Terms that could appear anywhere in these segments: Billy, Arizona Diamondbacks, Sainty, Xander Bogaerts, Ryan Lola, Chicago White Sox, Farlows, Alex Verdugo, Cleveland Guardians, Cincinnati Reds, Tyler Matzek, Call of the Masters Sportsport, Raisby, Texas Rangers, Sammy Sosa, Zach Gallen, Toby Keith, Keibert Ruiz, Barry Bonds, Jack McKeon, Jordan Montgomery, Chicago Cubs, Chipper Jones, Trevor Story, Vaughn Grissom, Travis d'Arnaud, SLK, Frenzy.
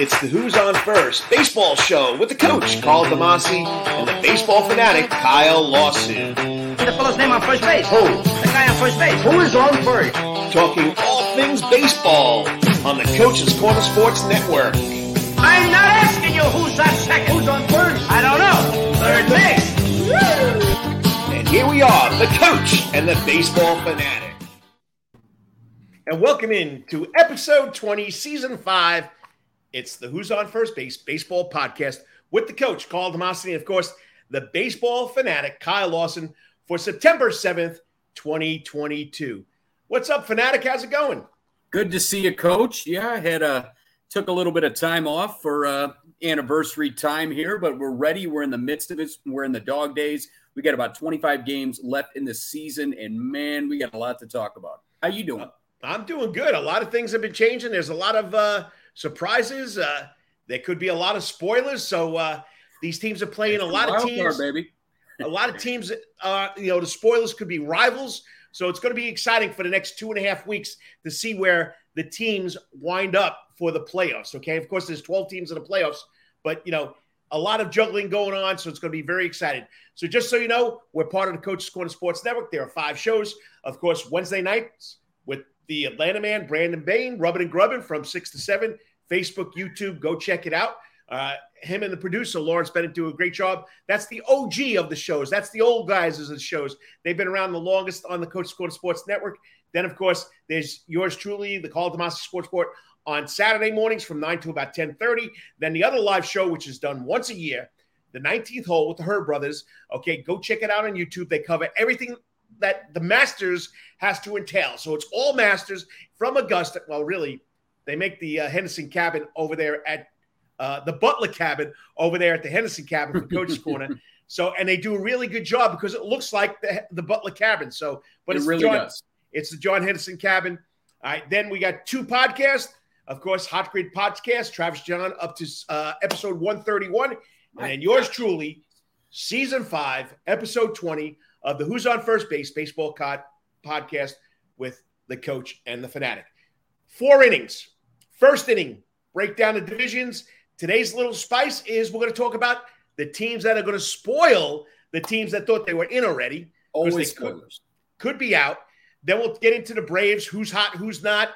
It's the Who's on First Baseball Show with the coach, Carl DeMasi, and the baseball fanatic, Kyle Lawson. The fellow's name on first base. Who? The guy on first base. Who is on first? Talking all things baseball on the Coach's Corner Sports Network. I'm not asking you who's on second. Who's on first? I don't know. Third base. And here we are, the coach and the baseball fanatic. And welcome in to episode 20, season 5. It's the Who's on First Base Baseball Podcast with the coach, Carl DeMasi, and, of course, the baseball fanatic, Kyle Lawson, for September 7th, 2022. What's up, fanatic? How's it going? Good to see you, coach. Yeah, I took a little bit of time off for anniversary time here, but we're ready. We're in the midst of it. We're in the dog days. We got about 25 games left in the season, and, man, we got a lot to talk about. How you doing? I'm doing good. A lot of things have been changing. There's a lot of surprises. There could be a lot of spoilers. So these teams are playing a lot of teams. A lot of teams, the spoilers could be rivals. So it's going to be exciting for the next 2.5 weeks to see where the teams wind up for the playoffs. Okay. Of course, there's 12 teams in the playoffs, but, a lot of juggling going on. So it's going to be very exciting. So just so you know, we're part of the Coach's Corner Sports Network. There are 5 shows. Of course, Wednesday nights with the Atlanta man, Brandon Bain, Rubbin' and Grubbin' from 6 to 7, Facebook, YouTube. Go check it out. Him and the producer, Lawrence Bennett, do a great job. That's the OG of the shows. That's the old guys of the shows. They've been around the longest on the Coach's Corner Sports Network. Then, of course, there's yours truly, the Call of the Masters Sportsport, on Saturday mornings from 9 to about 10:30. Then the other live show, which is done once a year, the 19th hole with the Herb Brothers. Okay, go check it out on YouTube. They cover everything that the Masters has to entail. So it's all Masters from Augusta. Well, really, they make the Henderson Cabin over there at the Butler Cabin over there at the Henderson Cabin for Coach's Corner. So, and they do a really good job because it looks like the Butler Cabin. So, but it really does. It's the John Henderson Cabin. All right. Then we got 2 podcasts. Of course, Hot Grid Podcast, Travis John up to episode 131. And then yours truly, season 5, episode 20. Of the Who's on First Base Baseball Podcast with the coach and the fanatic. 4 innings. First inning, break down the divisions. Today's little spice is we're going to talk about the teams that are going to spoil the teams that thought they were in already. Always spoilers. Could be out. Then we'll get into the Braves, who's hot, who's not.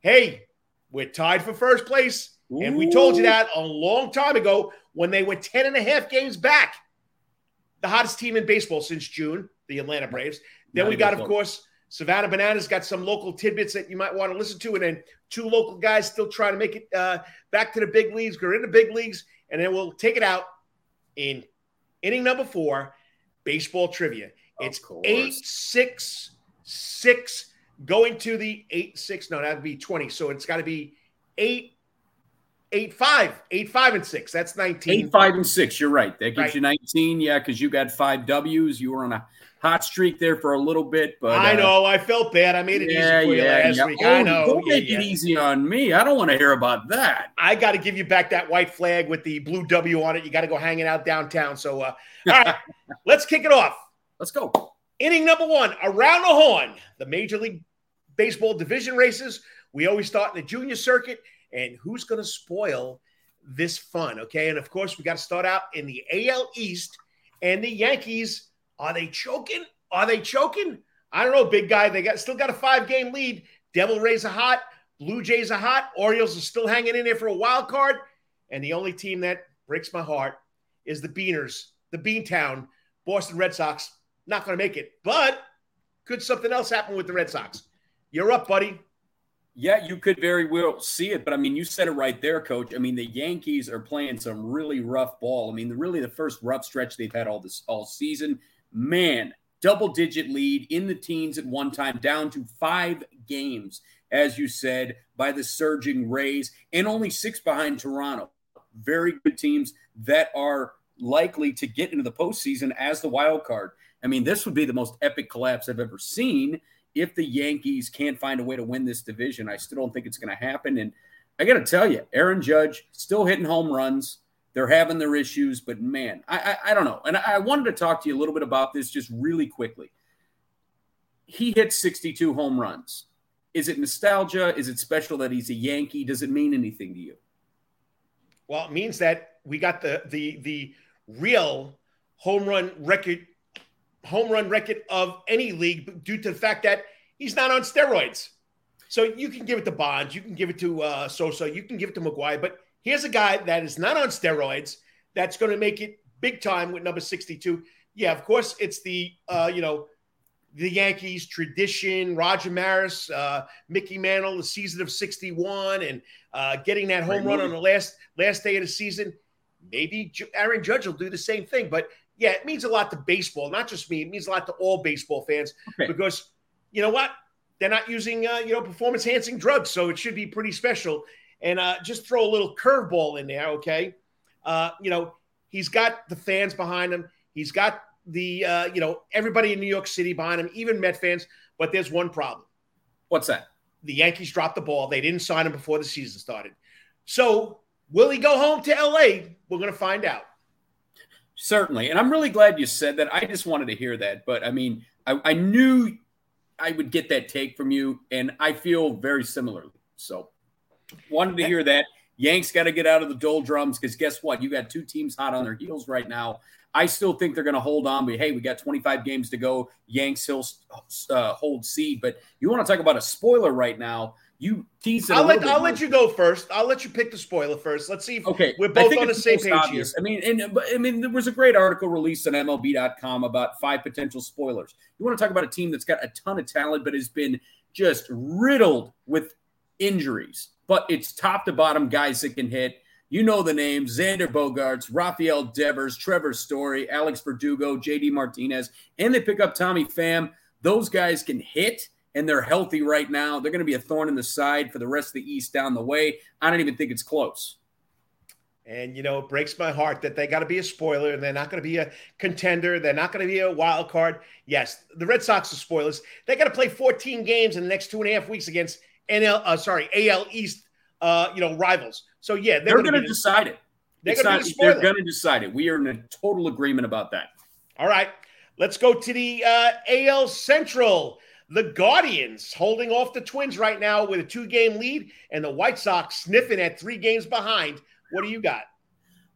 Hey, we're tied for first place. Ooh. And we told you that a long time ago when they were 10.5 games back. The hottest team in baseball since June, the Atlanta Braves. Then we got, of course, Savannah Bananas, got some local tidbits that you might want to listen to. And then 2 local guys still trying to make it back to the big leagues. We're in the big leagues. And then we'll take it out in inning number 4, baseball trivia. It's 8-6-6 going to the 8-6. No, that would be 20. So it's got to be 8-5 and 6. That's 19. 8-5 and 6. You're right. That gives you 19. Yeah, because you got 5 W's. You were on a hot streak there for a little bit. But I know. I felt bad. I made it easy for you last week. I know. Don't make it easy on me. I don't want to hear about that. I got to give you back that white flag with the blue W on it. You got to go hang it out downtown. So, all right, let's kick it off. Let's go. Inning number 1, around the horn, the Major League Baseball division races. We always start in the junior circuit. And who's going to spoil this fun, okay? And, of course, we got to start out in the AL East. And the Yankees, are they choking? Are they choking? I don't know, big guy. They still got a 5-game lead. Devil Rays are hot. Blue Jays are hot. Orioles are still hanging in there for a wild card. And the only team that breaks my heart is the Beaners, the Beantown, Boston Red Sox. Not going to make it. But could something else happen with the Red Sox? You're up, buddy. Yeah, you could very well see it. But, I mean, you said it right there, Coach. I mean, the Yankees are playing some really rough ball. I mean, really the first rough stretch they've had all season. Man, double-digit lead in the teens at one time, down to 5 games, as you said, by the surging Rays, and only 6 behind Toronto. Very good teams that are likely to get into the postseason as the wild card. I mean, this would be the most epic collapse I've ever seen. If the Yankees can't find a way to win this division, I still don't think it's going to happen. And I got to tell you, Aaron Judge still hitting home runs. They're having their issues, but man, I don't know. And I wanted to talk to you a little bit about this just really quickly. He hit 62 home runs. Is it nostalgia? Is it special that he's a Yankee? Does it mean anything to you? Well, it means that we got the real home run record of any league due to the fact that he's not on steroids. So you can give it to Bonds, you can give it to Sosa, you can give it to McGuire, but here's a guy that is not on steroids that's going to make it big time with number 62. Yeah, of course, it's the Yankees tradition, Roger Maris, Mickey Mantle, the season of 61, and getting that home run on the last day of the season. Maybe Aaron Judge will do the same thing. But, yeah, it means a lot to baseball, not just me. It means a lot to all baseball fans because, you know what, they're not using, performance-enhancing drugs, so it should be pretty special. And just throw a little curveball in there, okay? He's got the fans behind him. He's got everybody in New York City behind him, even Met fans. But there's one problem. What's that? The Yankees dropped the ball. They didn't sign him before the season started. So will he go home to LA? We're going to find out. Certainly. And I'm really glad you said that. I just wanted to hear that. But I mean, I knew I would get that take from you, and I feel very similarly. So wanted to hear that. Yanks got to get out of the doldrums because guess what? You got two teams hot on their heels right now. I still think they're going to hold on, but hey, we got 25 games to go. Yanks will hold seed, but you want to talk about a spoiler right now? You tease it. I'll let you go first. I'll let you pick the spoiler first. Let's see if we're both on the same page here. I mean, there was a great article released on MLB.com about 5 potential spoilers. You want to talk about a team that's got a ton of talent, but has been just riddled with injuries. But it's top to bottom guys that can hit. You know the names, Xander Bogaerts, Rafael Devers, Trevor Story, Alex Verdugo, J.D. Martinez, and they pick up Tommy Pham. Those guys can hit, and they're healthy right now. They're going to be a thorn in the side for the rest of the East down the way. I don't even think it's close. And, it breaks my heart that they got to be a spoiler, and they're not going to be a contender. They're not going to be a wild card. Yes, the Red Sox are spoilers. They got to play 14 games in the next 2.5 weeks against AL East, rivals. So yeah, they're going to decide it. They're going to decide it. We are in a total agreement about that. All right, let's go to the AL Central. The Guardians holding off the Twins right now with a 2-game lead, and the White Sox sniffing at 3 games behind. What do you got?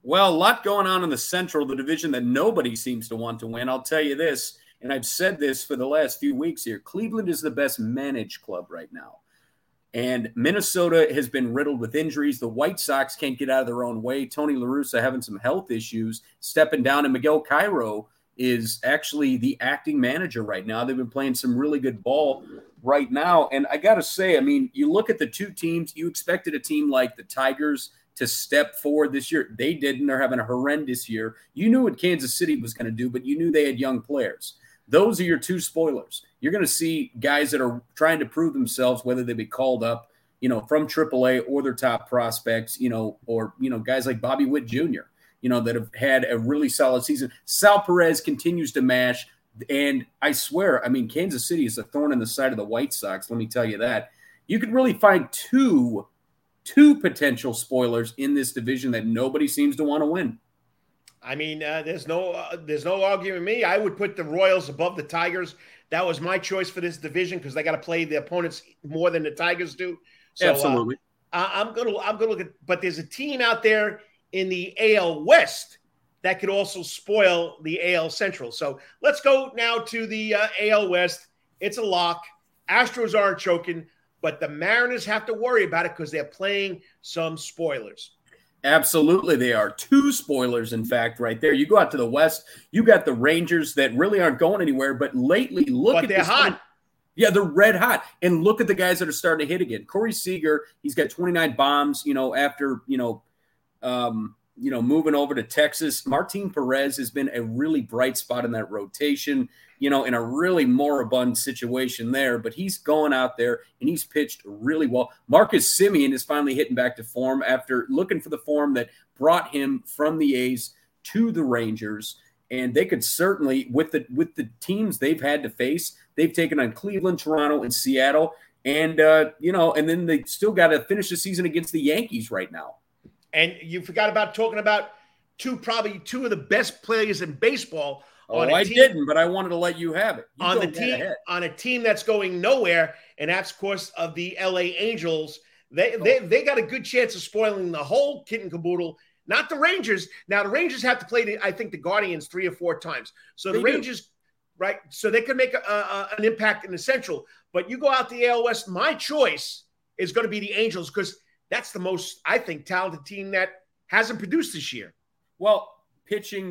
Well, a lot going on in the Central, the division that nobody seems to want to win. I'll tell you this, and I've said this for the last few weeks here. Cleveland is the best managed club right now. And Minnesota has been riddled with injuries. The White Sox can't get out of their own way. Tony La Russa having some health issues, stepping down. And Miguel Cairo is actually the acting manager right now. They've been playing some really good ball right now. And I got to say, I mean, you look at the two teams, you expected a team like the Tigers to step forward this year. They didn't. They're having a horrendous year. You knew what Kansas City was going to do, but you knew they had young players. Those are your two spoilers. You're going to see guys that are trying to prove themselves, whether they be called up, from AAA or their top prospects, or guys like Bobby Witt Jr., that have had a really solid season. Sal Perez continues to mash. And I swear, I mean, Kansas City is a thorn in the side of the White Sox. Let me tell you that. You could really find two potential spoilers in this division that nobody seems to want to win. I mean, there's no arguing with me. I would put the Royals above the Tigers. That was my choice for this division because they got to play the opponents more than the Tigers do. So, absolutely. I'm gonna look at. But there's a team out there in the AL West that could also spoil the AL Central. So let's go now to the AL West. It's a lock. Astros aren't choking, but the Mariners have to worry about it because they're playing some spoilers. Absolutely, they are. 2 spoilers, in fact, right there. You go out to the West, you got the Rangers that really aren't going anywhere, but lately, they're hot. Yeah, they're red hot. And look at the guys that are starting to hit again. Corey Seager, he's got 29 bombs, after, moving over to Texas. Martin Perez has been a really bright spot in that rotation, in a really moribund situation there. But he's going out there, and he's pitched really well. Marcus Semien is finally hitting back to form after looking for the form that brought him from the A's to the Rangers. And they could certainly, with the teams they've had to face, they've taken on Cleveland, Toronto, and Seattle. And, and then they still got to finish the season against the Yankees right now. And you forgot about talking about probably two of the best players in baseball. On I team, didn't, but I wanted to let you have it. On a team that's going nowhere, and that's, of course, of the LA Angels. They got a good chance of spoiling the whole kit and caboodle. Not the Rangers. Now, the Rangers have to play, I think, the Guardians 3 or 4 times. So the Rangers, right, so they can make an impact in the Central. But you go out the AL West, my choice is going to be the Angels because that's the most, I think, talented team that hasn't produced this year. Well, pitching.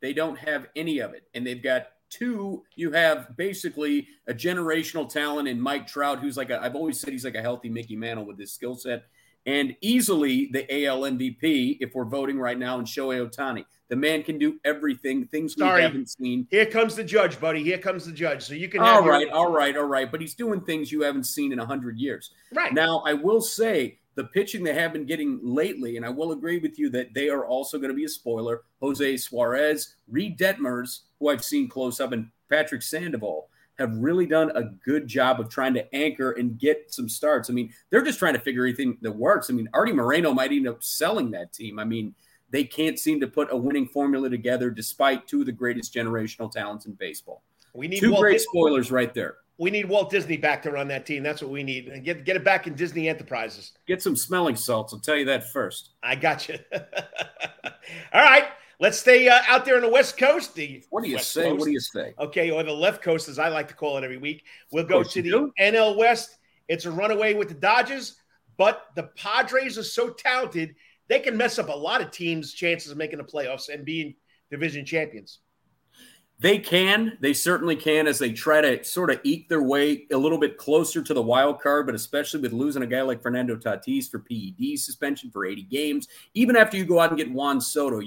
They don't have any of it. And they've got two. You have basically a generational talent in Mike Trout, who's like I've always said he's like a healthy Mickey Mantle with his skill set. And easily the AL MVP, if we're voting right now, and Shohei Ohtani. The man can do everything, things we haven't seen. Here comes the judge, buddy. Here comes the judge. So you can have All right. But he's doing things you haven't seen in 100 years. Right. Now, I will say the pitching they have been getting lately, and I will agree with you that they are also going to be a spoiler, Jose Suarez, Reed Detmers, who I've seen close up, and Patrick Sandoval, have really done a good job of trying to anchor and get some starts. I mean, they're just trying to figure anything that works. I mean, Artie Moreno might end up selling that team. I mean, they can't seem to put a winning formula together despite two of the greatest generational talents in baseball. We need two great spoilers right there. We need Walt Disney back to run that team. That's what we need. And get it back in Disney Enterprises. Get some smelling salts. I'll tell you that first. I got you. All right. Let's stay out there on the West Coast. What do you say? Okay, or the left coast, as I like to call it every week. We'll go to the NL West. It's a runaway with the Dodgers, but the Padres are so talented, they can mess up a lot of teams' chances of making the playoffs and being division champions. They can. They certainly can as they try to sort of eke their way a little bit closer to the wild card, but especially with losing a guy like Fernando Tatis for PED suspension for 80 games. Even after you go out and get Juan Soto,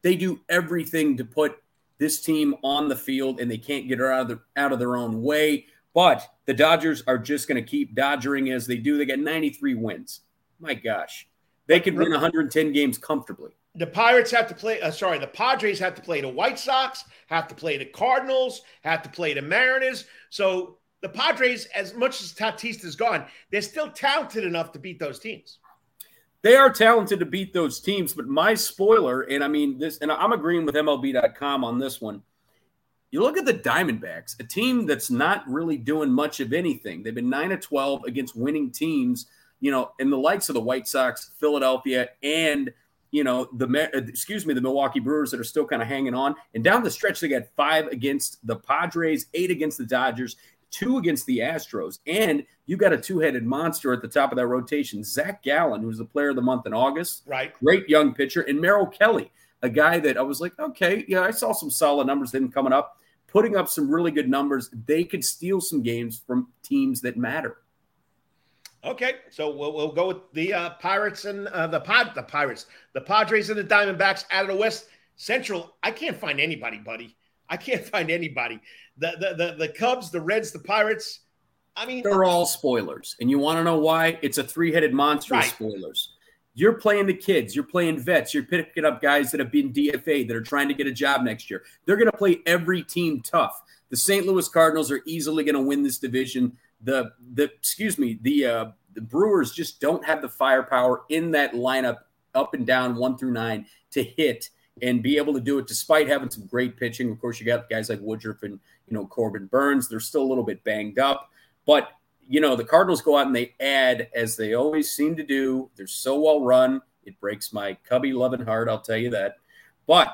they do everything to put this team on the field, and they can't get out of their own way. But the Dodgers are just going to keep dodgering as they do. They got 93 wins. My gosh. They could win 110 games comfortably. The Padres have to play the White Sox, have to play the Cardinals, have to play the Mariners. So the Padres, as much as Tatis is gone, they're still talented enough to beat those teams. They are talented to beat those teams, but my spoiler, and I'm agreeing with MLB.com on this one. You look at the Diamondbacks, a team that's not really doing much of anything. They've been 9-12 against winning teams, in the likes of the White Sox, Philadelphia, and, the Milwaukee Brewers that are still kind of hanging on. And down the stretch, they got 5 against the Padres, 8 against the Dodgers, 2 against the Astros, and you've got a two-headed monster at the top of that rotation. Zach Gallen, who's the player of the month in August, right? Great young pitcher, and Merrill Kelly, a guy that I was like, okay, yeah, I saw some solid numbers in coming up, putting up some really good numbers. They could steal some games from teams that matter. Okay, so we'll go with the Pirates and the Padres and the Diamondbacks out of the West Central. I can't find anybody, buddy. I can't find anybody. The Cubs, the Reds, the Pirates. They're all spoilers. And you want to know why? It's a three-headed monster of spoilers. You're playing the kids. You're playing vets. You're picking up guys that have been DFA'd that are trying to get a job next year. They're going to play every team tough. The St. Louis Cardinals are easily going to win this division. The Brewers just don't have the firepower in that lineup up and down 1 through 9 to hit and be able to do it despite having some great pitching. Of course, you got guys like Woodruff and, Corbin Burns. They're still a little bit banged up. But, the Cardinals go out and they add, as they always seem to do. They're so well run. It breaks my Cubby-loving heart, I'll tell you that. But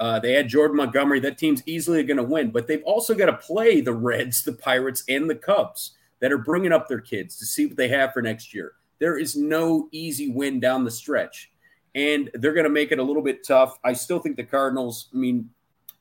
they add Jordan Montgomery. That team's easily going to win. But they've also got to play the Reds, the Pirates, and the Cubs that are bringing up their kids to see what they have for next year. There is no easy win down the stretch. And they're going to make it a little bit tough. I still think the Cardinals,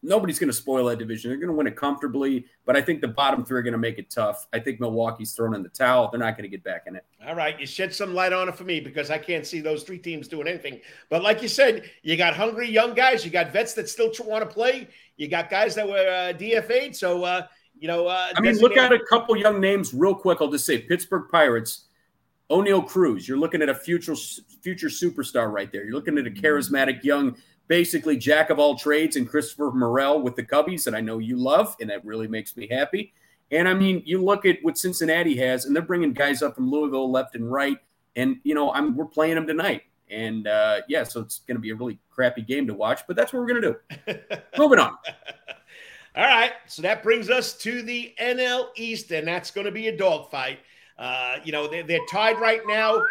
nobody's going to spoil that division. They're going to win it comfortably, but I think the bottom three are going to make it tough. I think Milwaukee's thrown in the towel. They're not going to get back in it. All right. You shed some light on it for me because I can't see those three teams doing anything. But like you said, you got hungry young guys. You got vets that still want to play. You got guys that were DFA'd. So, look at a couple young names real quick. I'll just say Pittsburgh Pirates. O'Neill Cruz, you're looking at a future superstar right there. You're looking at a charismatic young, basically jack of all trades, and Christopher Morel with the Cubbies that I know you love, and that really makes me happy. And, you look at what Cincinnati has, and they're bringing guys up from Louisville left and right, and, we're playing them tonight. And, so it's going to be a really crappy game to watch, but that's what we're going to do. Moving on. All right, so that brings us to the NL East, and that's going to be a dogfight. They're tied right now.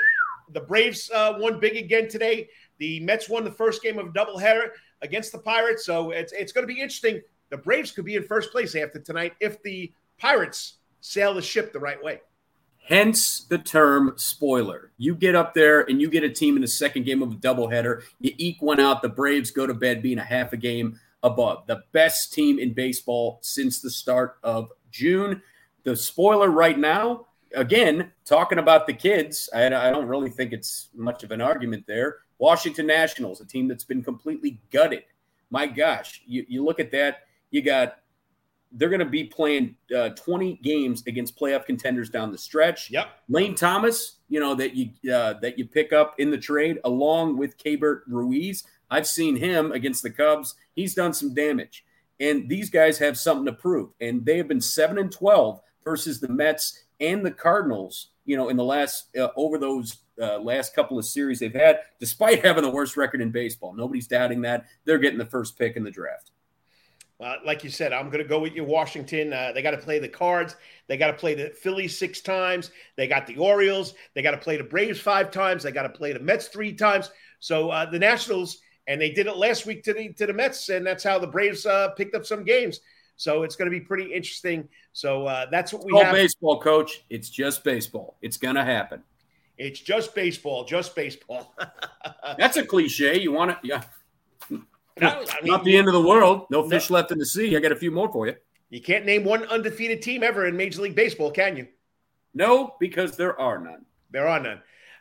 The Braves won big again today. The Mets won the first game of a doubleheader against the Pirates. So it's going to be interesting. The Braves could be in first place after tonight if the Pirates sail the ship the right way. Hence the term spoiler. You get up there and you get a team in the second game of a doubleheader. You eke one out. The Braves go to bed being a half a game above. The best team in baseball since the start of June. The spoiler right now, again, talking about the kids, I don't really think it's much of an argument there. Washington Nationals, a team that's been completely gutted. My gosh, you look at that, they're going to be playing 20 games against playoff contenders down the stretch. Yep. Lane Thomas, that you pick up in the trade along with Keibert Ruiz. I've seen him against the Cubs. He's done some damage. And these guys have something to prove. And they have been 7-12 versus the Mets and the Cardinals, in the last over those last couple of series they've had, despite having the worst record in baseball. Nobody's doubting that. They're getting the first pick in the draft. Like you said, I'm going to go with you, Washington. They got to play the Cards. They got to play the Phillies 6 times. They got the Orioles. They got to play the Braves 5 times. They got to play the Mets 3 times. So the Nationals, and they did it last week to the Mets, and that's how the Braves picked up some games. So it's going to be pretty interesting. So that's what we have. It's baseball, Coach. It's just baseball. It's going to happen. It's just baseball, just baseball. That's a cliche. You want it? Yeah. Not the end of the world. No fish left in the sea. I got a few more for you. You can't name one undefeated team ever in Major League Baseball, can you? No, because there are none.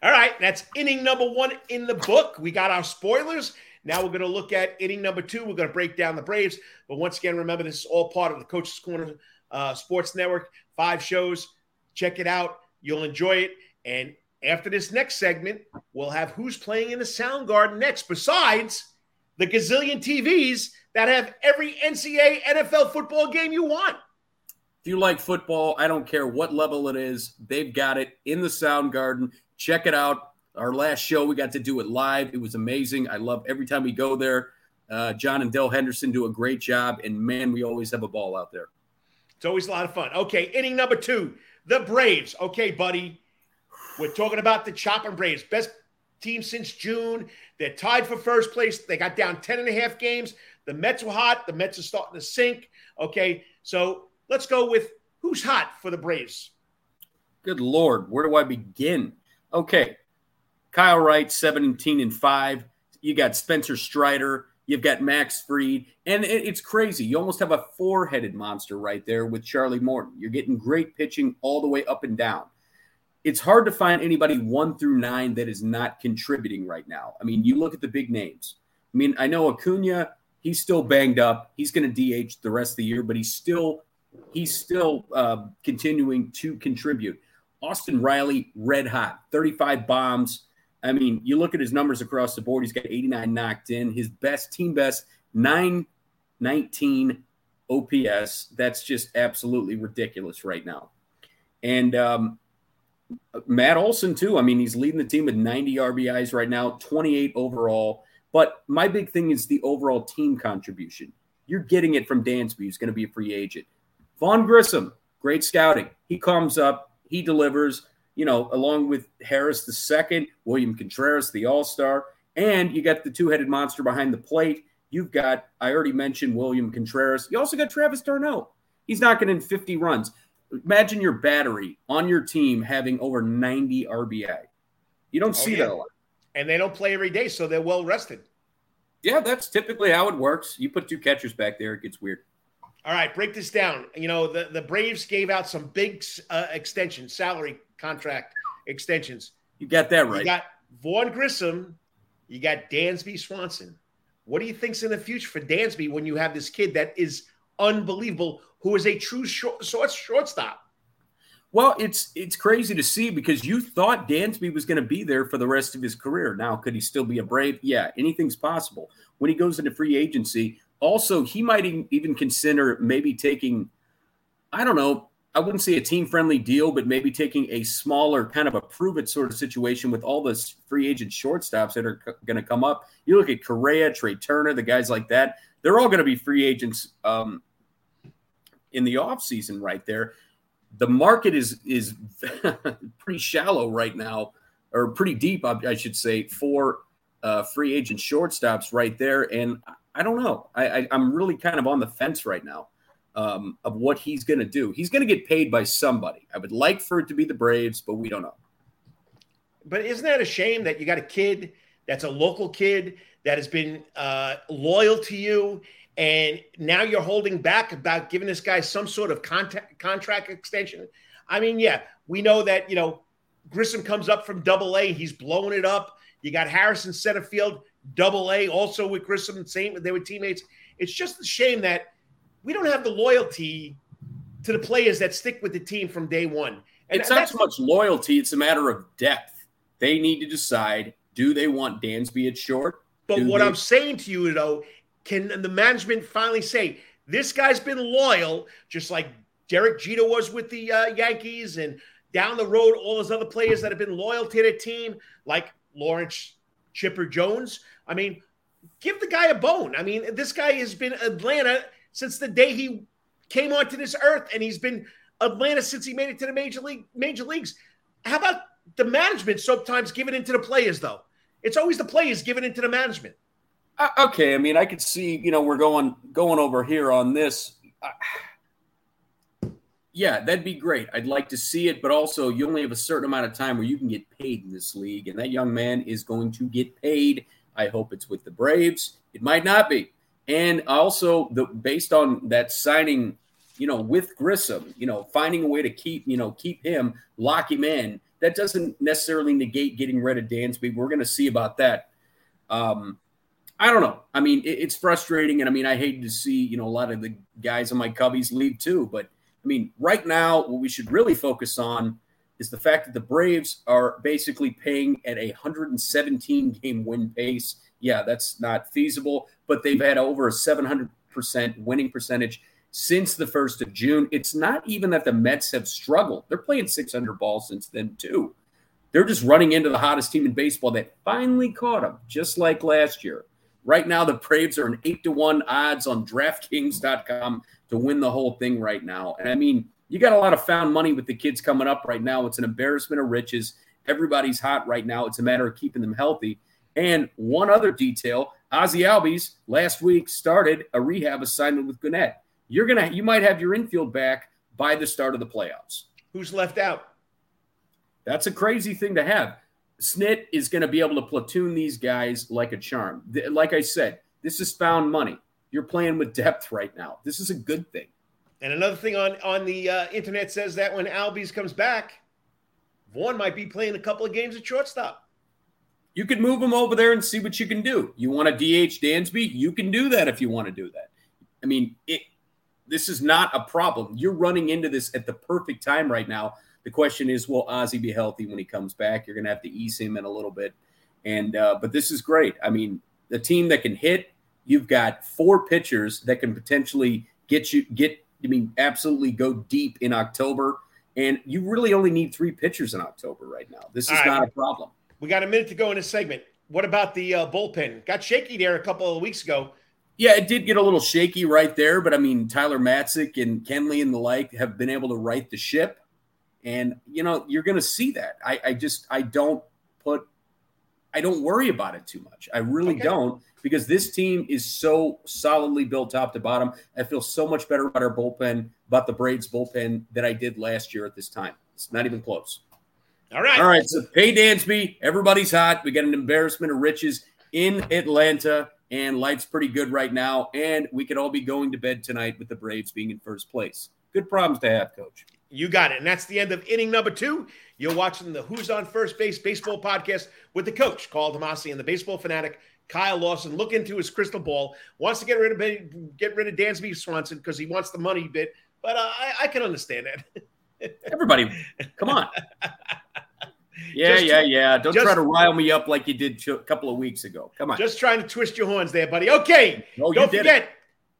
All right, that's inning number 1 in the book. We got our spoilers. Now we're going to look at inning number 2. We're going to break down the Braves. But once again, remember, this is all part of the Coach's Corner Sports Network. 5 shows. Check it out. You'll enjoy it. And after this next segment, we'll have who's playing in the Sound Garden next, besides the gazillion TVs that have every NCAA NFL football game you want. If you like football, I don't care what level it is, they've got it in the Sound Garden. Check it out. Our last show, we got to do it live. It was amazing. I love every time we go there. John and Del Henderson do a great job, and, man, we always have a ball out there. It's always a lot of fun. Okay, inning number 2, the Braves. Okay, buddy, we're talking about the Choppin' Braves. Best team since June. They're tied for first place. They got down 10.5 games. The Mets were hot. The Mets are starting to sink. Okay, so let's go with who's hot for the Braves. Good Lord, where do I begin? Okay, Kyle Wright, 17-5. You got Spencer Strider. You've got Max Fried. And it's crazy. You almost have a 4-headed monster right there with Charlie Morton. You're getting great pitching all the way up and down. It's hard to find anybody 1-9 that is not contributing right now. I mean, you look at the big names. I mean, I know Acuna, he's still banged up. He's going to DH the rest of the year, but he's still continuing to contribute. Austin Riley, red hot, 35 bombs. I mean, you look at his numbers across the board. He's got 89 knocked in. His best, team best, 919 OPS. That's just absolutely ridiculous right now. And Matt Olson, too. I mean, he's leading the team with 90 RBIs right now, 28 overall. But my big thing is the overall team contribution. You're getting it from Dansby, who's going to be a free agent. Vaughn Grissom, great scouting. He comes up. He delivers, along with Harris the second, William Contreras, the all-star. And you got the 2-headed monster behind the plate. You've got, I already mentioned William Contreras. You also got Travis d'Arnaud. He's knocking in 50 runs. Imagine your battery on your team having over 90 RBI. You don't see that a lot. And they don't play every day, so they're well-rested. Yeah, that's typically how it works. You put 2 catchers back there, it gets weird. All right, break this down. The Braves gave out some big extensions, salary contract extensions. You got that right. You got Vaughn Grissom. You got Dansby Swanson. What do you think's in the future for Dansby when you have this kid that is unbelievable, who is a true shortstop? Well, it's crazy to see because you thought Dansby was going to be there for the rest of his career. Now, could he still be a Brave? Yeah, anything's possible. When he goes into free agency, also, he might even consider maybe taking, I don't know, I wouldn't say a team-friendly deal, but maybe taking a smaller kind of a prove-it sort of situation with all the free agent shortstops that are going to come up. You look at Correa, Trey Turner, the guys like that. They're all going to be free agents in the offseason right there. the market is pretty shallow right now, or pretty deep, I should say, for free agent shortstops right there. And I don't know. I'm really kind of on the fence right now of what he's going to do. He's going to get paid by somebody. I would like for it to be the Braves, but we don't know. But isn't that a shame that you got a kid that's a local kid that has been loyal to you, and now you're holding back about giving this guy some sort of contract extension? I mean, yeah, we know that, you know, Grissom comes up from Double-A. He's blowing it up. You got Harrison center field, Double-A, also with Grissom. Same, they were teammates. It's just a shame that we don't have the loyalty to the players that stick with the team from day one. And it's not so much loyalty. It's a matter of depth. They need to decide, do they want Dansby at short? But what I'm saying to you, though, can the management finally say, this guy's been loyal, just like Derek Jeter was with the Yankees, and down the road, all those other players that have been loyal to their team, like Lawrence Chipper Jones. I mean, give the guy a bone. I mean, this guy has been Atlanta since the day he came onto this earth, and he's been Atlanta since he made it to the major leagues. How about the management sometimes giving in to the players, though? It's always the players giving in to the management. Okay, I mean, I could see, you know, we're going over here on this. Yeah, that'd be great. I'd like to see it, but also you only have a certain amount of time where you can get paid in this league, and that young man is going to get paid. I hope it's with the Braves. It might not be. And also, based on that signing, you know, with Grissom, you know, finding a way to keep him, lock him in, that doesn't necessarily negate getting rid of Dansby. We're going to see about that. I don't know. I mean, it's frustrating, and I mean, I hate to see, you know, a lot of the guys on my Cubbies leave too, but I mean, right now, what we should really focus on is the fact that the Braves are basically paying at a 117-game win pace. Yeah, that's not feasible, but they've had over a 700% winning percentage since the 1st of June. It's not even that the Mets have struggled. They're playing 600 ball since then, too. They're just running into the hottest team in baseball that finally caught them, just like last year. Right now, the Braves are an 8-1 odds on DraftKings.com to win the whole thing right now. And I mean, you got a lot of found money with the kids coming up right now. It's an embarrassment of riches. Everybody's hot right now. It's a matter of keeping them healthy. And one other detail, Ozzie Albies last week started a rehab assignment with Gwinnett. You might have your infield back by the start of the playoffs. Who's left out? That's a crazy thing to have. Snit is going to be able to platoon these guys like a charm. Like I said, this is found money. You're playing with depth right now. This is a good thing. And another thing on the internet says that when Albies comes back, Vaughn might be playing a couple of games at shortstop. You could move him over there and see what you can do. You want to DH Dansby? You can do that if you want to do that. I mean, this is not a problem. You're running into this at the perfect time right now. The question is, will Ozzie be healthy when he comes back? You're going to have to ease him in a little bit. And but this is great. I mean, the team that can hit, you've got four pitchers that can potentially absolutely go deep in October. And you really only need three pitchers in October right now. This is not a problem. We got a minute to go in this segment. What about the bullpen? Got shaky there a couple of weeks ago. Yeah, it did get a little shaky right there. But, I mean, Tyler Matzik and Kenley and the like have been able to right the ship. And, you know, you're going to see that. I don't worry about it too much. I really don't, because this team is so solidly built top to bottom. I feel so much better about our bullpen, about the Braves bullpen, than I did last year at this time. It's not even close. All right. So pay Dansby. Everybody's hot. We got an embarrassment of riches in Atlanta, and life's pretty good right now. And we could all be going to bed tonight with the Braves being in first place. Good problems to have, Coach. You got it. And that's the end of inning number 2. You're watching the Who's on First Base Baseball podcast with the coach, Carl DeMasi, and the baseball fanatic, Kyle Lawson. Look into his crystal ball. Wants to get rid of Dansby Swanson because he wants the money bit. But I can understand that. Everybody, come on. Yeah. Don't try to rile me up like you did a couple of weeks ago. Come on. Just trying to twist your horns there, buddy. Okay. Don't forget,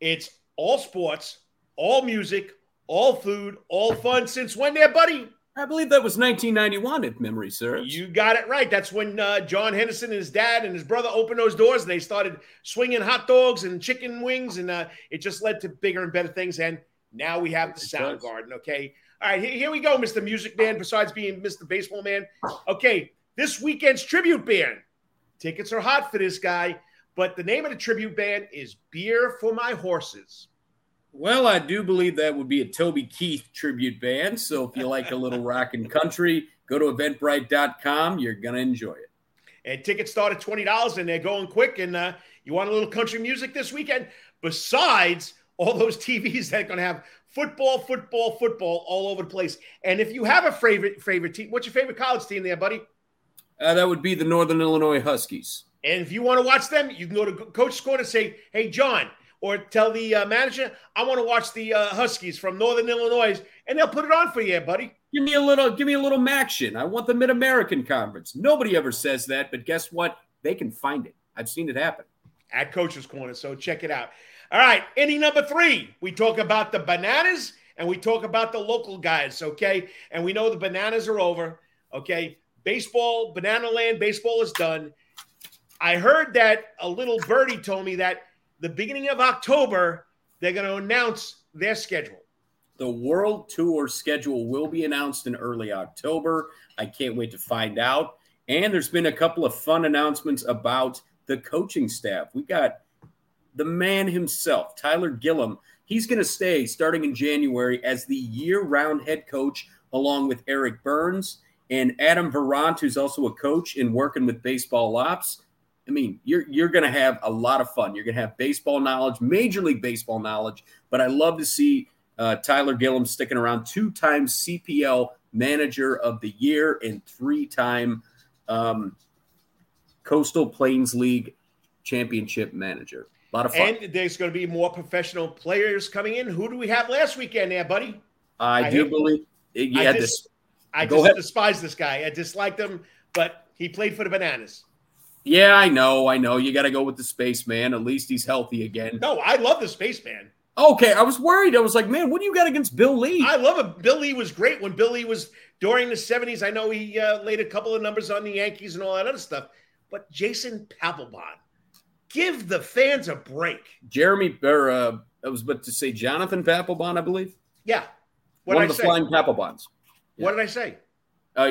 it's all sports, all music, all food, all fun. Since when there, buddy? I believe that was 1991, if memory serves. You got it right. That's when John Henderson and his dad and his brother opened those doors, and they started swinging hot dogs and chicken wings, and it just led to bigger and better things. And now we have the Soundgarden, okay? All right, here we go, Mr. Music Man, besides being Mr. Baseball Man. Okay, this weekend's tribute band. Tickets are hot for this guy, but the name of the tribute band is Beer for My Horses. Well, I do believe that would be a Toby Keith tribute band, so if you like a little rock and country, go to eventbrite.com. You're going to enjoy it. And tickets start at $20, and they're going quick, and you want a little country music this weekend? Besides all those TVs that are going to have football all over the place. And if you have a favorite team, what's your favorite college team there, buddy? That would be the Northern Illinois Huskies. And if you want to watch them, you can go to Coach's Corner and say, hey, John, or tell the manager, I want to watch the Huskies from Northern Illinois, and they'll put it on for you, buddy. Give me a little action. I want the Mid-American Conference. Nobody ever says that, but guess what? They can find it. I've seen it happen. At Coach's Corner, so check it out. All right, inning number 3. We talk about the Bananas, and we talk about the local guys, okay? And we know the Bananas are over, okay? Baseball, Banana Land, baseball is done. I heard that a little birdie told me that the beginning of October, they're going to announce their schedule. The World Tour schedule will be announced in early October. I can't wait to find out. And there's been a couple of fun announcements about the coaching staff. We got the man himself, Tyler Gillum. He's going to stay starting in January as the year-round head coach, along with Eric Burns and Adam Verrant, who's also a coach and working with baseball ops. I mean, you're going to have a lot of fun. You're going to have baseball knowledge, Major League Baseball knowledge. But I love to see Tyler Gillum sticking around, 2-time CPL Manager of the Year and 3-time Coastal Plains League Championship Manager. A lot of fun. And there's going to be more professional players coming in. Who do we have last weekend there, buddy? I despise this guy. I disliked him, but he played for the Bananas. Yeah, I know. You got to go with the Spaceman. At least he's healthy again. No, I love the Spaceman. Okay, I was worried. I was like, man, what do you got against Bill Lee? I love him. Bill Lee was great when Bill Lee was during the 70s. I know he laid a couple of numbers on the Yankees and all that other stuff. But Jason Papelbon, give the fans a break. I was about to say Jonathan Papelbon, I believe. Yeah. One of the Flying Papelbons. Yeah. What did I say?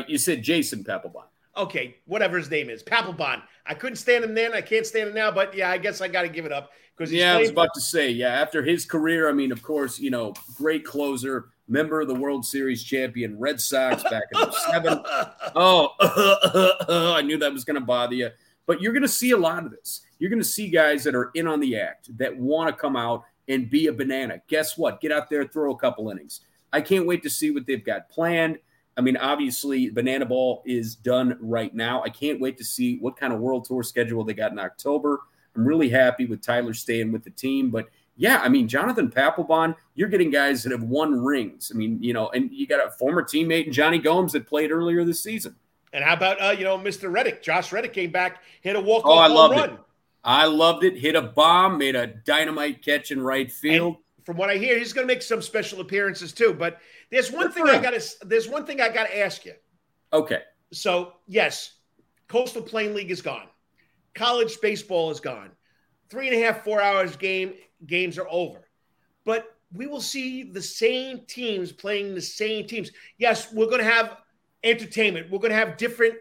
You said Jason Papelbon. Okay, whatever his name is, Papelbon. I couldn't stand him then. I can't stand him now. But yeah, I guess I got to give it up because after his career, I mean, of course, you know, great closer, member of the World Series champion Red Sox back in 07. I knew that was going to bother you, but you're going to see a lot of this. You're going to see guys that are in on the act that want to come out and be a banana. Guess what? Get out there, throw a couple innings. I can't wait to see what they've got planned. I mean, obviously, Banana Ball is done right now. I can't wait to see what kind of World Tour schedule they got in October. I'm really happy with Tyler staying with the team. But, yeah, I mean, Jonathan Papelbon, you're getting guys that have won rings. I mean, you know, and you got a former teammate in Johnny Gomes that played earlier this season. And how about, Mr. Reddick? Josh Reddick came back, hit a walk-off home run. I loved it. Hit a bomb, made a dynamite catch in right field. From what I hear, he's going to make some special appearances too. But there's one thing I got to ask you. Okay. So yes, Coastal Plain League is gone. College baseball is gone. 3.5, 4 hours games are over. But we will see the same teams playing the same teams. Yes, we're going to have entertainment. We're going to have different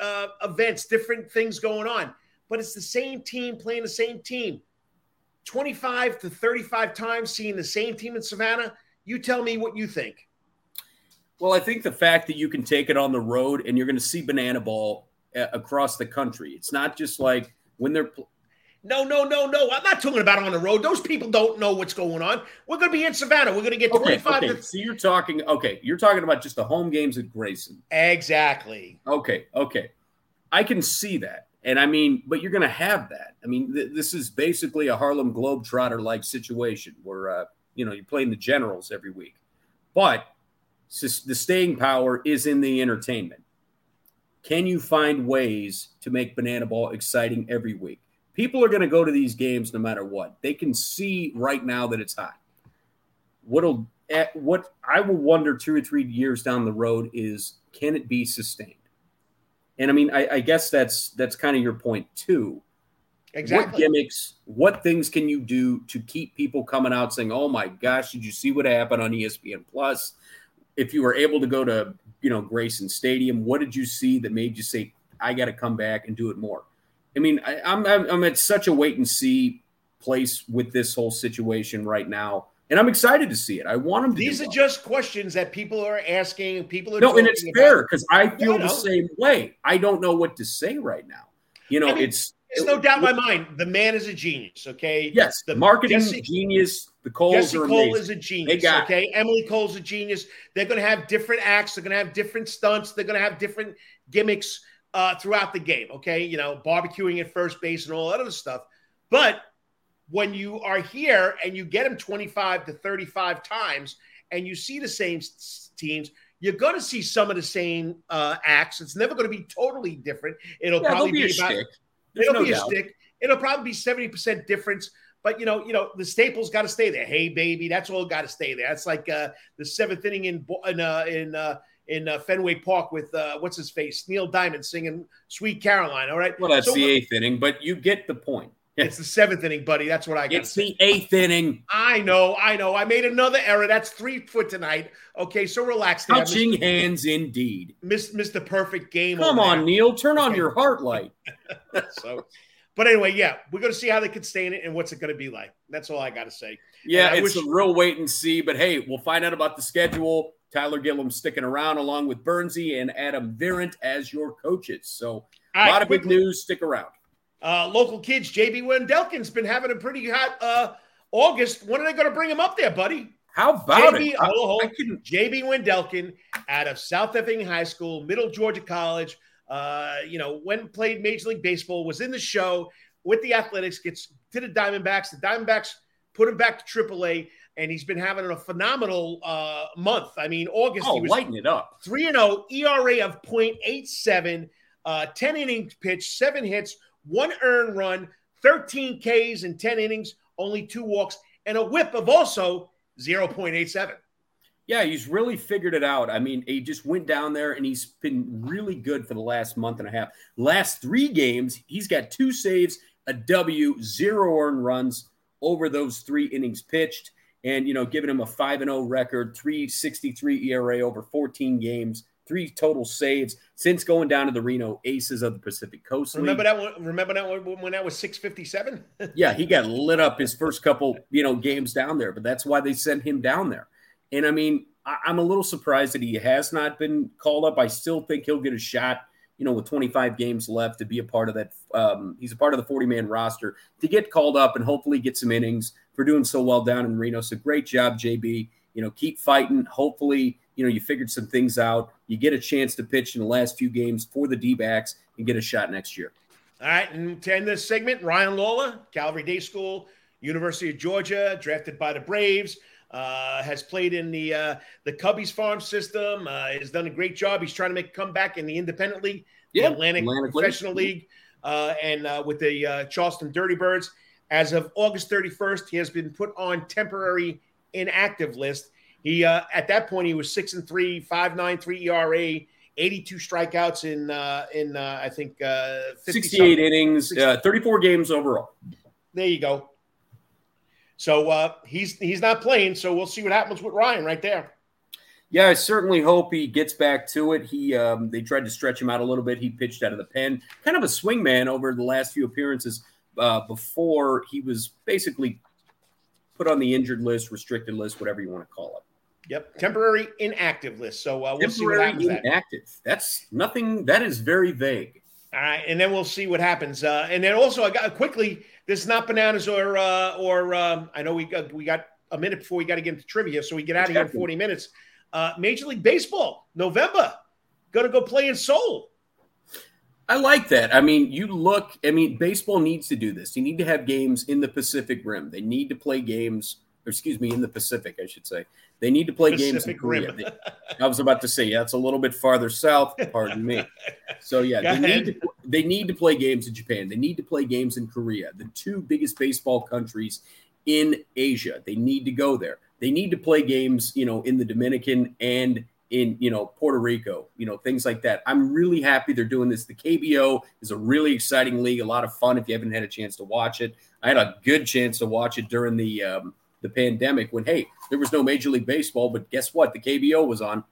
events, different things going on. But it's the same team playing the same team. 25 to 35 times seeing the same team in Savannah. You tell me what you think. Well, I think the fact that you can take it on the road and you're going to see Banana Ball across the country. It's not just like when they're No. I'm not talking about on the road. Those people don't know what's going on. We're going to be in Savannah. We're going to get 25. So you're talking about just the home games at Grayson. Exactly. Okay. I can see that. And I mean, but you're going to have that. I mean, this is basically a Harlem Globetrotter-like situation where, you're playing the Generals every week. But the staying power is in the entertainment. Can you find ways to make Banana Ball exciting every week? People are going to go to these games no matter what. They can see right now that it's hot. What I will wonder 2 or 3 years down the road is, can it be sustained? And I mean, I guess that's kind of your point too. Exactly. What gimmicks, what things can you do to keep people coming out saying, oh my gosh, did you see what happened on ESPN Plus? If you were able to go to, you know, Grayson Stadium, what did you see that made you say, I got to come back and do it more? I mean, I'm at such a wait and see place with this whole situation right now. And I'm excited to see it. I want them to. These are just questions that people are asking and people are. No, and it's fair because I feel the same way. I don't know what to say right now. You know, I mean, it's. There's no doubt in my mind. The man is a genius. Okay. Yes. The marketing genius. The Coles Jesse are amazing. Cole is a genius. Okay. Emily Cole's a genius. They're going to have different acts. They're going to have different stunts. They're going to have different gimmicks throughout the game. Okay. You know, barbecuing at first base and all that other stuff. But when you are here and you get them 25 to 35 times and you see the same teams, you're going to see some of the same acts. It's never going to be totally different. It'll probably be about. It'll be a stick. It'll probably be 70% difference. But, you know, the staples got to stay there. Hey, baby, that's all got to stay there. That's like the seventh inning in Fenway Park with, what's his face, Neil Diamond singing Sweet Caroline, all right? Well, that's the eighth inning, but you get the point. It's the seventh inning, buddy. That's what I got. It's the eighth inning. I know. I made another error. That's 3 foot tonight. Okay, so relax. Touching hands indeed. Missed the perfect game. Come on, Neil. Turn on your heart light. So, but anyway, yeah, we're going to see how they can stay in it and what's it going to be like. That's all I got to say. Yeah, it's a real wait and see. But, hey, we'll find out about the schedule. Tyler Gillum sticking around along with Bernsey and Adam Virant as your coaches. So a lot of big news. Stick around. Local kids, J.B. Wendelken's been having a pretty hot August. When are they going to bring him up there, buddy? How about it? J.B. Wendelken out of South Epping High School, Middle Georgia College, when played Major League Baseball, was in the show with the Athletics, gets to the Diamondbacks. The Diamondbacks put him back to AAA, and he's been having a phenomenal month. I mean, August, he was lighting it up. 3-0, ERA of 0.87, 10 innings pitched, 7 hits, 1 earned run, 13 Ks in 10 innings, only 2 walks, and a whip of also 0.87. Yeah, he's really figured it out. I mean, he just went down there, and he's been really good for the last month and a half. Last 3 games, he's got 2 saves, a W, 0 earned runs over those 3 innings pitched, and, giving him a 5-0 record, 3.63 ERA over 14 games. 3 total saves since going down to the Reno Aces of the Pacific Coast League. Remember that one when that was 657? Yeah, he got lit up his first couple, games down there, but that's why they sent him down there. And, I mean, I'm a little surprised that he has not been called up. I still think he'll get a shot, with 25 games left to be a part of that. He's a part of the 40-man roster to get called up and hopefully get some innings for doing so well down in Reno. So great job, JB. Keep fighting. Hopefully, you figured some things out. You get a chance to pitch in the last few games for the D-backs and get a shot next year. All right, and to end this segment, Ryan Lola, Calvary Day School, University of Georgia, drafted by the Braves, has played in the Cubbies farm system, has done a great job. He's trying to make a comeback in the Independent League, the Atlantic Professional League, and with the Charleston Dirty Birds. As of August 31st, he has been put on temporary inactive list. He at that point he was 6-3, 5.93 ERA, 82 strikeouts in I think 68 innings, 34 games overall. There you go. So he's not playing. So we'll see what happens with Ryan right there. Yeah, I certainly hope he gets back to it. He they tried to stretch him out a little bit. He pitched out of the pen, kind of a swingman over the last few appearances before he was basically put on the injured list, restricted list, whatever you want to call it. Yep, temporary inactive list. So we'll see what happens. Temporary inactive. That's nothing. That is very vague. All right, and then we'll see what happens. And then also, I got quickly. This is not bananas or I know we got a minute before we got to get into trivia, so we get out of here in 40 minutes. Major League Baseball, November, gonna go play in Seoul. I like that. I mean, baseball needs to do this. You need to have games in the Pacific Rim. They need to play games, in the Pacific, I should say. They need to play games in Korea. I was about to say, it's a little bit farther south. Pardon me. So, they need to play games in Japan. They need to play games in Korea, the two biggest baseball countries in Asia. They need to go there. They need to play games, in the Dominican and in, you know, Puerto Rico, you know, things like that. I'm really happy they're doing this. The KBO is a really exciting league, a lot of fun if you haven't had a chance to watch it. I had a good chance to watch it during the pandemic when, hey, there was no Major League Baseball, but guess what? The KBO was on.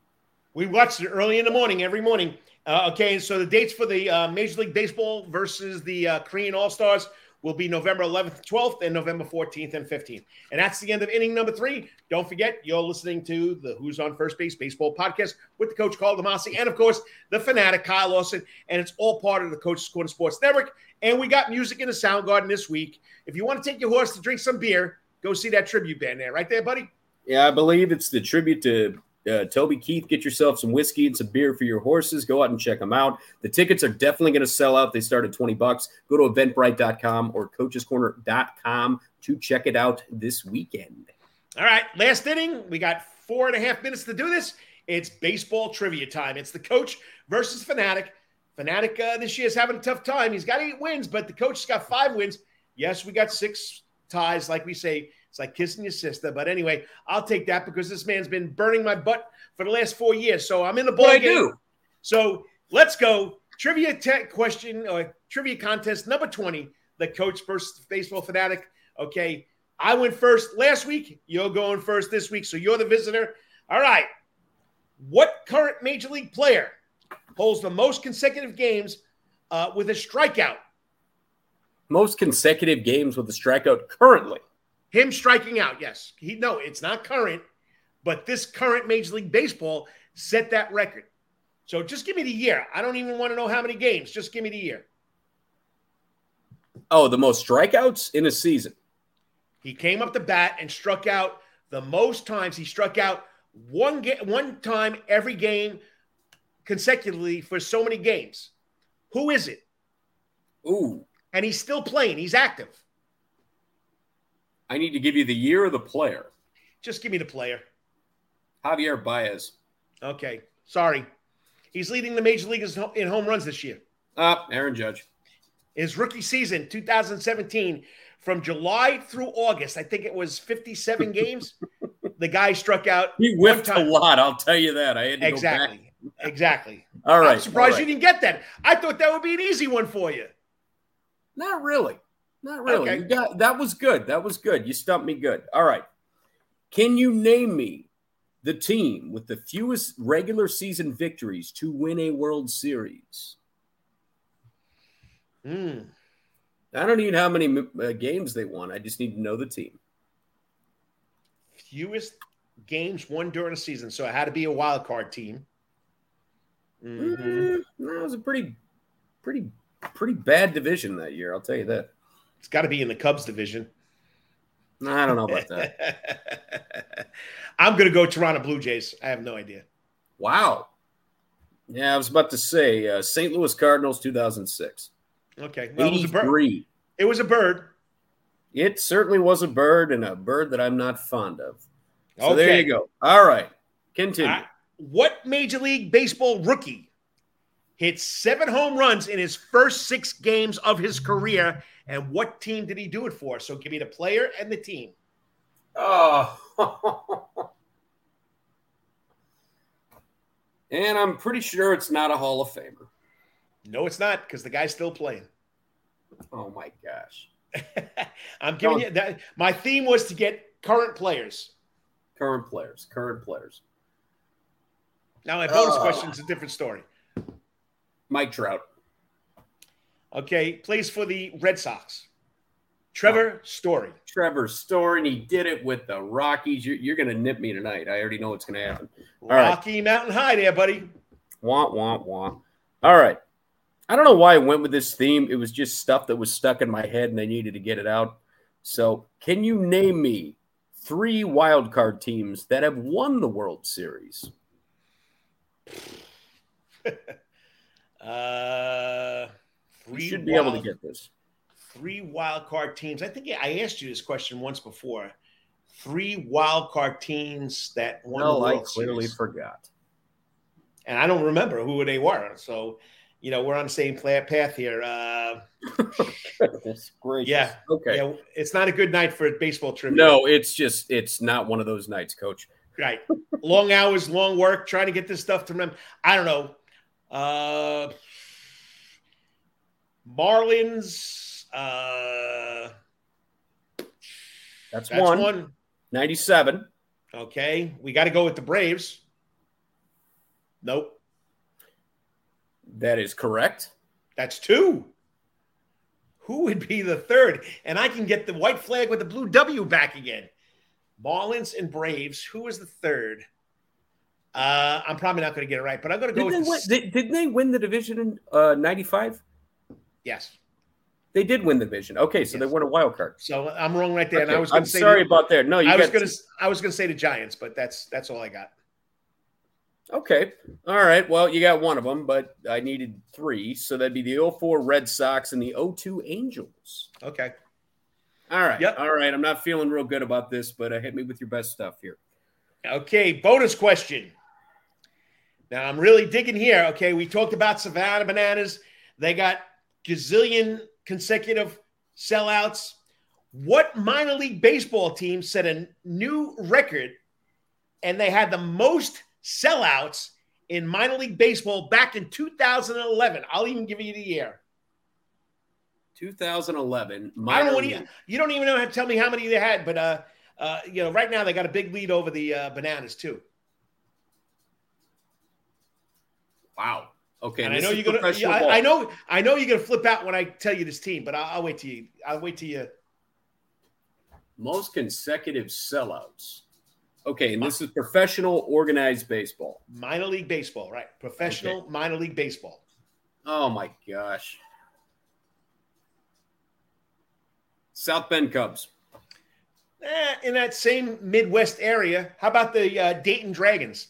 We watched it early in the morning, every morning. Okay, so the dates for the Major League Baseball versus the Korean All-Stars will be November 11th, 12th, and November 14th and 15th. And that's the end of inning number 3. Don't forget, you're listening to the Who's on First Base Baseball podcast with the coach, Carl DeMasi, and, of course, the fanatic, Kyle Lawson. And it's all part of the Coach's Corner Sports Network. And we got music in the sound garden this week. If you want to take your horse to drink some beer, go see that tribute band there. Right there, buddy? Yeah, I believe it's the tribute to Toby Keith. Get yourself some whiskey and some beer for your horses. Go out and check them out. The tickets are definitely going to sell out. They start at $20. Go to eventbrite.com or coachescorner.com to check it out this weekend. All right, last inning. We got 4.5 minutes to do this. It's baseball trivia time. It's the coach versus Fanatic. Fanatic this year is having a tough time. He's got 8 wins, but the coach's got 5 wins. Yes, we got 6 ties, like we say. It's like kissing your sister. But anyway, I'll take that because this man's been burning my butt for the last 4 years. So I'm in the ball game. So let's go. Trivia question or trivia contest number 20, the coach versus baseball fanatic. Okay, I went first last week. You're going first this week. So you're the visitor. All right. What current Major League player holds the most consecutive games with a strikeout? Most consecutive games with a strikeout currently. Him striking out, yes. No, it's not current, but this current Major League Baseball set that record. So just give me the year. I don't even want to know how many games. Just give me the year. Oh, the most strikeouts in a season. He came up to bat and struck out the most times. He struck out one time every game consecutively for so many games. Who is it? Ooh. And he's still playing. He's active. I need to give you the year or the player. Just give me the player. Javier Baez. Okay. Sorry. He's leading the Major League in home runs this year. Aaron Judge. His rookie season, 2017, from July through August, I think it was 57 games. The guy struck out. He whiffed a lot, I'll tell you that. I had to go back. Exactly. All right. I'm surprised you didn't get that. I thought that would be an easy one for you. Not really. Not really. Okay. That was good. That was good. You stumped me good. All right. Can you name me the team with the fewest regular season victories to win a World Series? I don't need how many games they won. I just need to know the team. Fewest games won during a season, so it had to be a wild card team. That was a pretty bad division that year. I'll tell you that. It's got to be in the Cubs division. No, I don't know about that. I'm going to go Toronto Blue Jays. I have no idea. Wow. Yeah, I was about to say St. Louis Cardinals 2006. Okay. Well, it was a bird. It certainly was a bird, and a bird that I'm not fond of. So okay. There you go. All right. Continue. What Major League Baseball rookie hit 7 home runs in his first 6 games of his career? And what team did he do it for? So give me the player and the team. Oh. And I'm pretty sure it's not a Hall of Famer. No, it's not, because the guy's still playing. Oh, my gosh. I'm giving you that. My theme was to get current players. Now, my bonus question is a different story. Mike Trout. Okay, plays for the Red Sox. Trevor Story. Trevor Story, and he did it with the Rockies. You're going to nip me tonight. I already know what's going to happen. Rocky Mountain High there, buddy. Womp. All right. I don't know why I went with this theme. It was just stuff that was stuck in my head, and I needed to get it out. So can you name me 3 wild card teams that have won the World Series? You should be able to get this. 3 wild card teams. I think I asked you this question once before. 3 wild card teams that won the World Series. I clearly forgot. And I don't remember who they were. So, you know, we're on the same path here. Yeah. Okay. Yeah, it's not a good night for a baseball trivia. No, it's not one of those nights, Coach. Right. Long hours, long work, trying to get this stuff to them. I don't know. Marlins. That's one. 97. Okay. We got to go with the Braves. Nope. That is correct. That's two. Who would be the third? And I can get the white flag with the blue W back again. Marlins and Braves. Who is the third? I'm probably not going to get it right, but I'm going to go with this. Didn't they win the division in 95? Yes. They did win the division. Okay, so yes. They won a wild card. So I'm wrong right there. Okay. And I was going to say No, I was going to say the Giants, but that's all I got. Okay. All right. Well, you got one of them, but I needed three. So that'd be the 04 Red Sox and the 02 Angels. Okay. All right. Yep. All right. I'm not feeling real good about this, but hit me with your best stuff here. Okay. Bonus question. Now I'm really digging here. Okay. We talked about Savannah Bananas. They got gazillion consecutive sellouts. What minor league baseball team set a new record and they had the most sellouts in minor league baseball back in 2011? I'll even give you the year. 2011. I don't know you don't even know how to tell me how many they had, but right now they got a big lead over the Bananas too. Wow. Okay. And I know you're gonna. I know you're gonna flip out when I tell you this team, but I'll wait till you. Most consecutive sellouts. Okay, and this is professional organized baseball. Minor league baseball, right. Professional minor league baseball. Oh, my gosh. South Bend Cubs. In that same Midwest area. How about the Dayton Dragons?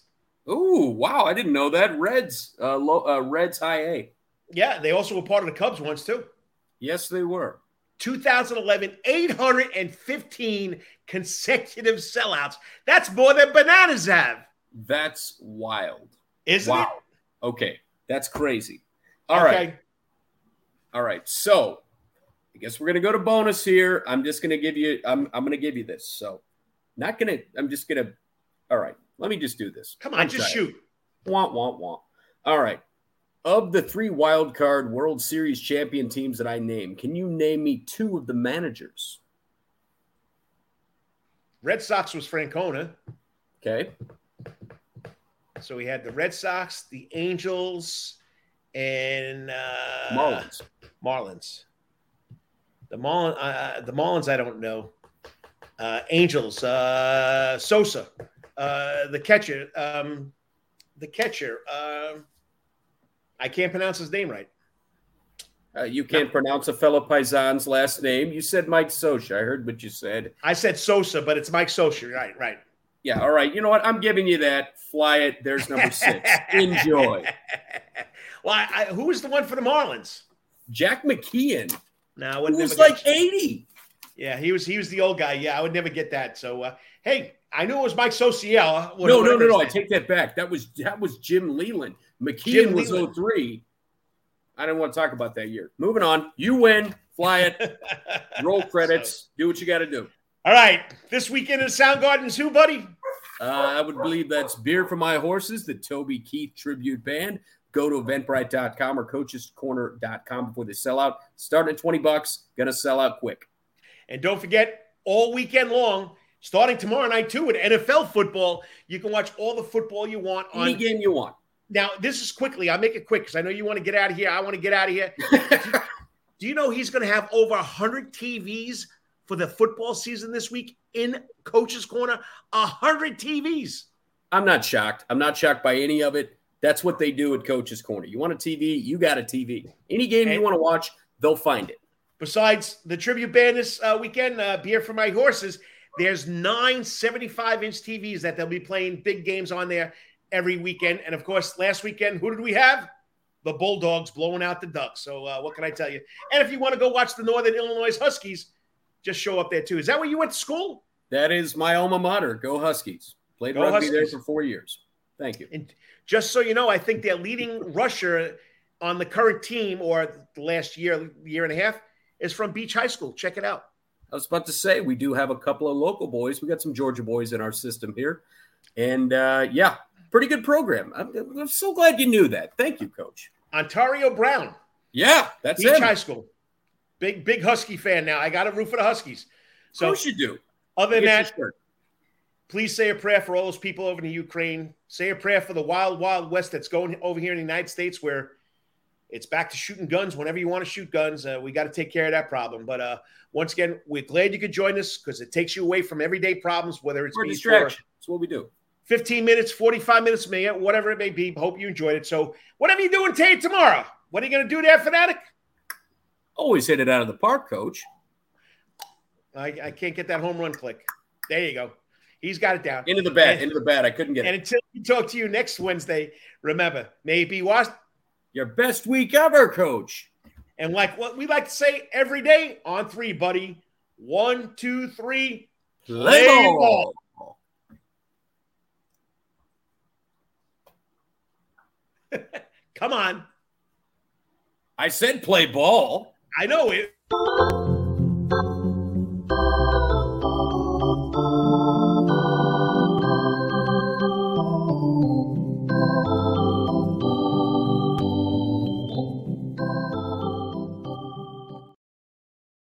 Ooh, wow, I didn't know that. Reds, Reds High A. Yeah, they also were part of the Cubs once, too. Yes, they were. 2011, 815 consecutive sellouts. That's more than Bananas have. That's wild. Isn't it? Okay. That's crazy. All right. All right. So I guess we're going to go to bonus here. I'm just going to give you, I'm going to give you this. So not going to, I'm just going to, all right, let me just do this. Come on, just shoot. Womp. All right. Of the three wild card World Series champion teams that I named, can you name me two of the managers? Red Sox was Francona. Okay. So we had the Red Sox, the Angels, and Marlins. The Marlins, I don't know. Angels, Sosa, the catcher. I can't pronounce his name right. You can't pronounce a fellow Paisan's last name. You said Mike Sosa. I heard what you said. I said Sosa, but it's Mike Sosa. Right. Yeah, all right. You know what? I'm giving you that. Fly it. There's number 6. Enjoy. Well, who was the one for the Marlins? Jack McKeon. No, I would never. Who's like 80. Yeah, he was the old guy. Yeah, I would never get that. So, hey, I knew it was Mike Scioscia. No. I take that back. That was Jim Leland. McKeon was 03. I didn't want to talk about that year. Moving on. You win. Fly it. Roll credits. So, do what you got to do. All right. This weekend in Soundgarden's who, buddy? I would believe that's Beer for My Horses, the Toby Keith tribute band. Go to eventbrite.com or coachescorner.com before they sell out. Starting at $20. Going to sell out quick. And don't forget, all weekend long, starting tomorrow night, too, with NFL football, you can watch all the football you want. Any game you want. Now, this is quickly. I'll make it quick because I know you want to get out of here. I want to get out of here. Do you know he's going to have over 100 TVs for the football season this week in Coach's Corner? 100 TVs. I'm not shocked. I'm not shocked by any of it. That's what they do at Coach's Corner. You want a TV? You got a TV. Any game you want to watch, they'll find it. Besides the tribute band this weekend, Beer for My Horses, there's 9 75-inch TVs that they'll be playing big games on there every weekend. And, of course, last weekend, who did we have? The Bulldogs blowing out the Ducks. So what can I tell you? And if you want to go watch the Northern Illinois Huskies, just show up there, too. Is that where you went to school? That is my alma mater. Go Huskies. Played rugby there for 4 years. Thank you. And just so you know, I think their leading rusher on the current team or the last year and a half, is from Beach High School. Check it out. I was about to say, we do have a couple of local boys. We got some Georgia boys in our system here. And, yeah, pretty good program. I'm so glad you knew that. Thank you, Coach. Ontario Brown. Yeah, that's it. Beach High School. Big Husky fan now. I got to root for the Huskies. So, of course you do. Other than that, please say a prayer for all those people over in the Ukraine. Say a prayer for the wild, wild west that's going over here in the United States, where it's back to shooting guns whenever you want to shoot guns. We got to take care of that problem. But once again, we're glad you could join us because it takes you away from everyday problems, whether it's distraction. That's what we do. 15 minutes, 45 minutes, whatever it may be. Hope you enjoyed it. So whatever you doing today, tomorrow, what are you going to do there, Fanatic? Always hit it out of the park, Coach. I can't get that home run click. There you go. He's got it down. Into the bat. I couldn't get it. And until we talk to you next Wednesday, remember, may it be washed your best week ever, Coach. And like what we like to say every day, on three, buddy. 1, 2, 3. Play ball. Come on. I said play ball. I know it.